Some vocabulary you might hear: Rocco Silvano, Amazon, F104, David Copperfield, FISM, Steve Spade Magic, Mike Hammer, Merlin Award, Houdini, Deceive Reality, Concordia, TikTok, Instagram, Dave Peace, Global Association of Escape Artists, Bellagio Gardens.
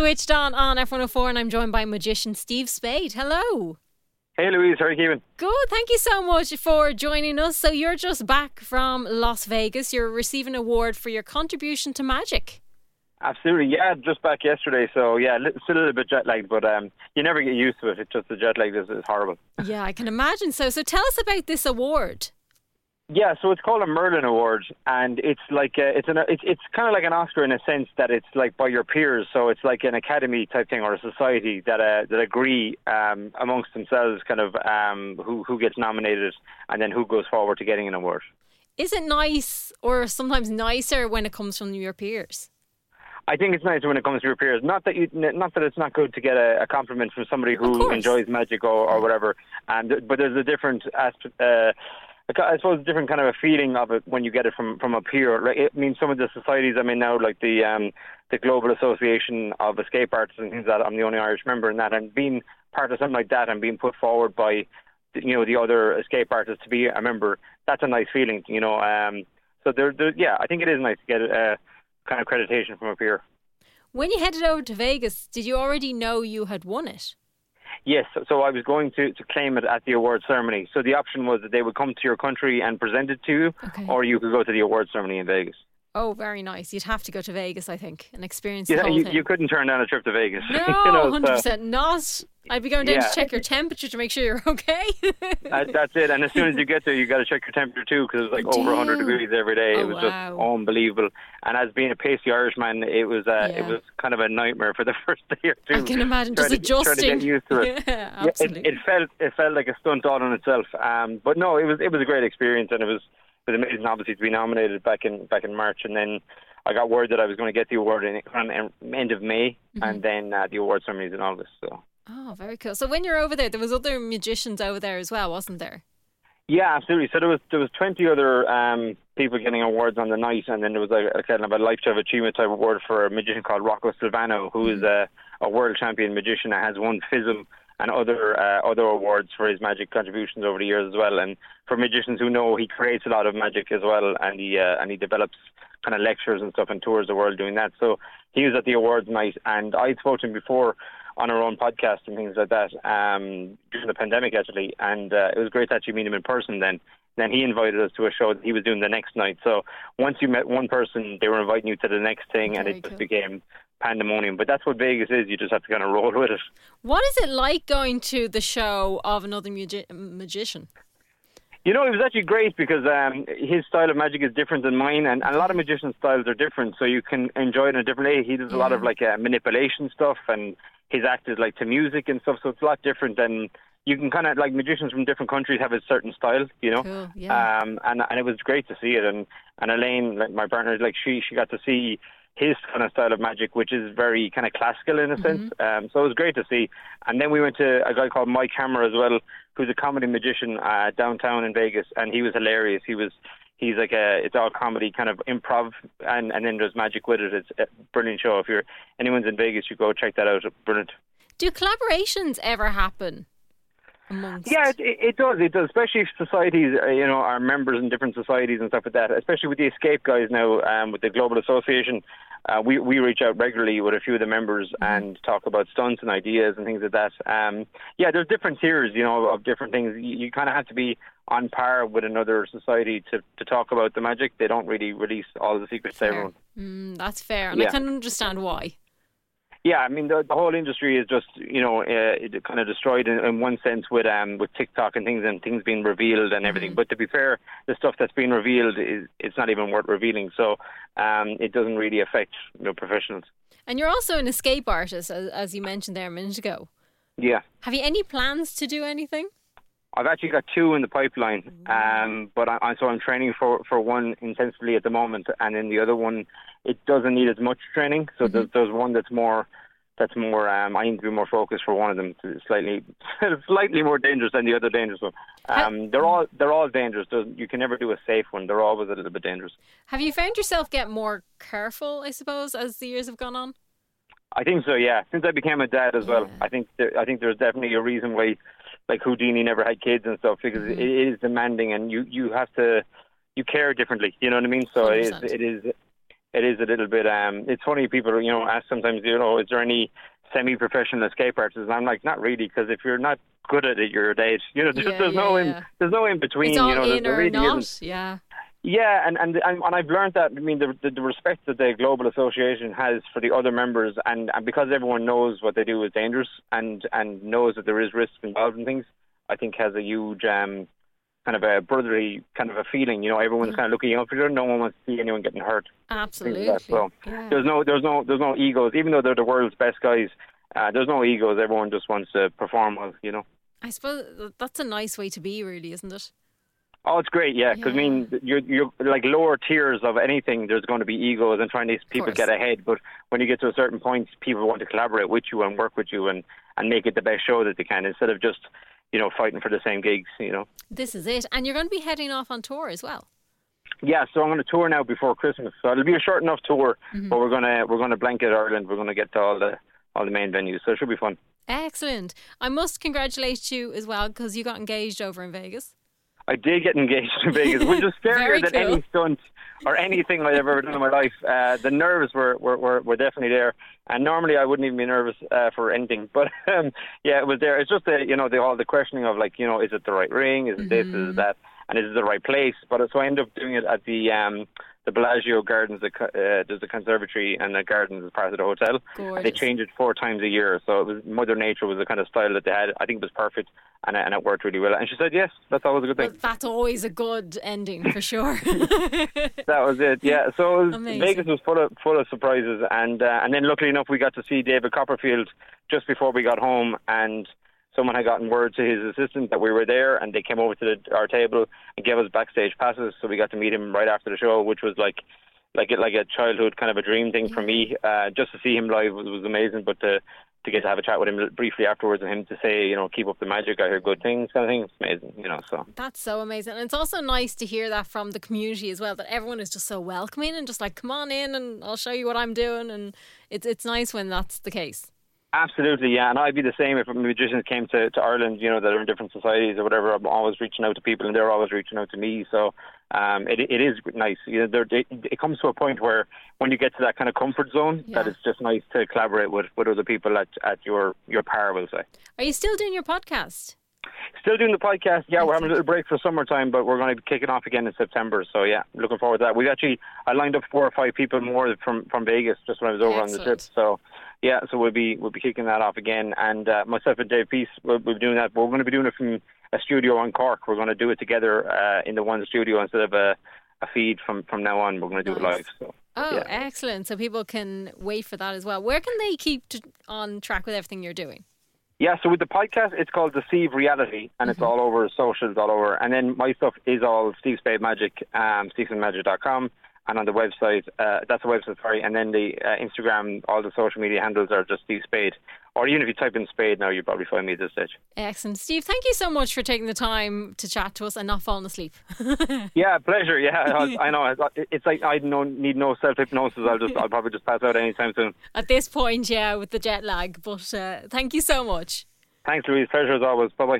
Switched on F104, and I'm joined by magician Steve Spade. Hello. Hey Louise, how are you keeping? Good, thank you so much for joining us. So you're just back from Las Vegas. You're receiving an award for your contribution to magic. Absolutely, yeah, just back yesterday. So yeah, still a little bit jet lagged, but you never get used to it. It's just the jet lag is horrible. Yeah, I can imagine. So tell us about this award. Yeah, so it's called a Merlin Award, and it's like it's kind of like an Oscar in a sense that it's like by your peers. So it's like an academy type thing or a society that agree amongst themselves, kind of who gets nominated and then who goes forward to getting an award. Is it nice, or sometimes nicer, when it comes from your peers? I think it's nice when it comes to your peers. Not that it's not good to get a compliment from somebody who enjoys magic or whatever. But there's a different aspect. I suppose different kind of a feeling of it when you get it from a peer. Like, I mean, some of the societies I'm in now, like the Global Association of Escape Artists and things like that, I'm the only Irish member in that, and being part of something like that and being put forward by, you know, the other escape artists to be a member, that's a nice feeling, you know. So there, yeah, I think it is nice to get a kind of accreditation from a peer. When you headed over to Vegas, did you already know you had won it? Yes, so I was going to claim it at the award ceremony. So the option was that they would come to your country and present it to you, or you could go to the award ceremony in Vegas. Oh, very nice. You'd have to go to Vegas, I think, and experience the whole thing. You couldn't turn down a trip to Vegas. No, 100% not. I'd be going down to check your temperature to make sure you're okay. That's it. And as soon as you get there, you got to check your temperature too, because it's like over 100 degrees every day. Oh, it was just unbelievable. And as being a pasty Irishman, it was kind of a nightmare for the first day or two. I can imagine just adjusting. Trying to get used to it. Yeah, absolutely. It felt like a stunt all on itself. But no, it was a great experience, and it was amazing, obviously, to be nominated back in March, and then I got word that I was going to get the award on the end of May, and then the award ceremony is in August. So. Oh, very cool. So when you're over there, there was other magicians over there as well, wasn't there? Yeah, absolutely. So there was 20 other people getting awards on the night, and then there was a kind of a lifetime achievement type award for a magician called Rocco Silvano, who is a world champion magician that has won FISM and other awards for his magic contributions over the years as well. And for magicians who know, he creates a lot of magic as well, and he develops kind of lectures and stuff and tours the world doing that. So he was at the awards night, and I'd spoken to him before on our own podcast and things like that during the pandemic, actually. And it was great to actually meet him in person then. Then he invited us to a show that he was doing the next night. So once you met one person, they were inviting you to the next thing, and it just became pandemonium. But that's what Vegas is. You just have to kind of roll with it. What is it like going to the show of another magician? You know, it was actually great because his style of magic is different than mine, and a lot of magicians' styles are different, so you can enjoy it in a different way. He does a lot of like manipulation stuff, and his act is like to music and stuff, so it's a lot different than... You can kind of, like, magicians from different countries have a certain style, you know. Cool, yeah. And it was great to see it. And Elaine, like my partner, like she got to see his kind of style of magic, which is very kind of classical in a sense. So it was great to see. And then we went to a guy called Mike Hammer as well, who's a comedy magician downtown in Vegas, and he was hilarious. He's like it's all comedy, kind of improv, and then there's magic with it. It's a brilliant show. If anyone's in Vegas, you go check that out. It's brilliant. Do collaborations ever happen? Yeah, it does, especially if societies, you know, are members in different societies and stuff like that, especially with the escape guys now, with the Global Association, we reach out regularly with a few of the members and talk about stunts and ideas and things like that. There's different tiers, you know, of different things. You kind of have to be on par with another society to talk about the magic. They don't really release all the secrets to everyone. That's fair, and I can understand why. Yeah, I mean, the whole industry is just, you know, kind of destroyed in one sense with TikTok and things being revealed and everything. But to be fair, the stuff that's being revealed, it's not even worth revealing. So it doesn't really affect, you know, professionals. And you're also an escape artist, as you mentioned there a minute ago. Yeah. Have you any plans to do anything? I've actually got two in the pipeline, but I'm training for one intensively at the moment, and then the other one, it doesn't need as much training. So there's one that's more. I need to be more focused for one of them. It's slightly more dangerous than the other dangerous one. They're all dangerous. You can never do a safe one. They're always a little bit dangerous. Have you found yourself get more careful, I suppose, as the years have gone on? I think so. Yeah, since I became a dad as well, I think there's definitely a reason why. Like Houdini never had kids and stuff, because it is demanding, and you have to, you care differently. You know what I mean? So it is it is a little bit, it's funny, people, you know, ask sometimes, you know, is there any semi-professional escape artists? And I'm like, not really, because if you're not good at it, you're a date. You know, there's no in between. It's all, you know, in or really not, isn't. Yeah. Yeah, and I've learned that, I mean, the respect that the Global Association has for the other members, and because everyone knows what they do is dangerous and knows that there is risk involved in things, I think has a huge kind of a brotherly kind of a feeling. You know, everyone's kind of looking out for each other. No one wants to see anyone getting hurt. Absolutely. Like so there's no egos. Even though they're the world's best guys, there's no egos. Everyone just wants to perform well, you know. I suppose that's a nice way to be, really, isn't it? Oh, it's great, yeah. Because I mean, you're like lower tiers of anything. There's going to be egos and trying to make people get ahead. But when you get to a certain point, people want to collaborate with you and work with you and make it the best show that they can, instead of just, you know, fighting for the same gigs. You know, this is it. And you're going to be heading off on tour as well. Yeah, so I'm going to tour now before Christmas. So it'll be a short enough tour, but we're going to blanket Ireland. We're going to get to all the main venues. So it should be fun. Excellent. I must congratulate you as well, because you got engaged over in Vegas. I did get engaged in Vegas, which was scarier than any stunt or anything I've ever done in my life. The nerves were definitely there, and normally I wouldn't even be nervous for anything. But yeah, it was there. It's just the, you know, all the questioning of, like, you know, is it the right ring? Is it this? Is it that? And is it the right place? But so I ended up doing it at the Bellagio Gardens. There's a conservatory and the gardens as part of the hotel. And they change it 4 times a year. So it was Mother Nature was the kind of style that they had. I think it was perfect, and it worked really well. And she said yes. That's always a good thing. Well, that's always a good ending for sure. That was it. Yeah. So it was, Vegas was full of surprises, and then luckily enough we got to see David Copperfield just before we got home, and someone had gotten word to his assistant that we were there, and they came over to our table and gave us backstage passes, so we got to meet him right after the show, which was like a childhood kind of a dream thing for me. Just to see him live was amazing, but to get to have a chat with him briefly afterwards and him to say, you know, keep up the magic, I hear good things kind of thing, it's amazing, you know. So that's so amazing, and it's also nice to hear that from the community as well, that everyone is just so welcoming and just like, come on in and I'll show you what I'm doing, and it's nice when that's the case. Absolutely, yeah, and I'd be the same if magicians came to Ireland, you know, that are in different societies or whatever. I'm always reaching out to people, and they're always reaching out to me, so it is nice. You know, it comes to a point where when you get to that kind of comfort zone, that it's just nice to collaborate with other people at your par, we'll say. Are you still doing your podcast? Still doing the podcast, yeah. We're having a little break for summertime, but we're going to be kicking off again in September. So yeah, looking forward to that. I lined up 4 or 5 people more from Vegas just when I was over on the trip. So yeah, so we'll be kicking that off again. And myself and Dave Peace, we'll be doing that. But we're going to be doing it from a studio in Cork. We're going to do it together in the one studio instead of a feed from now on. We're going to do it live. So, excellent! So people can wait for that as well. Where can they keep on track with everything you're doing? Yeah, so with the podcast, it's called Deceive Reality, and it's all over socials, all over. And then my stuff is all Steve Spade Magic, stevemadmagic.com, and on the website, that's the website, sorry, and then the Instagram, all the social media handles are just Steve Spade. Or even if you type in Spade now, you'll probably find me at this stage. Excellent. Steve, thank you so much for taking the time to chat to us and not falling asleep. Yeah, pleasure. Yeah, I know. It's like I need no self-hypnosis. I'll probably just pass out anytime soon. At this point, yeah, with the jet lag. But thank you so much. Thanks, Louise. Pleasure as always. Bye-bye.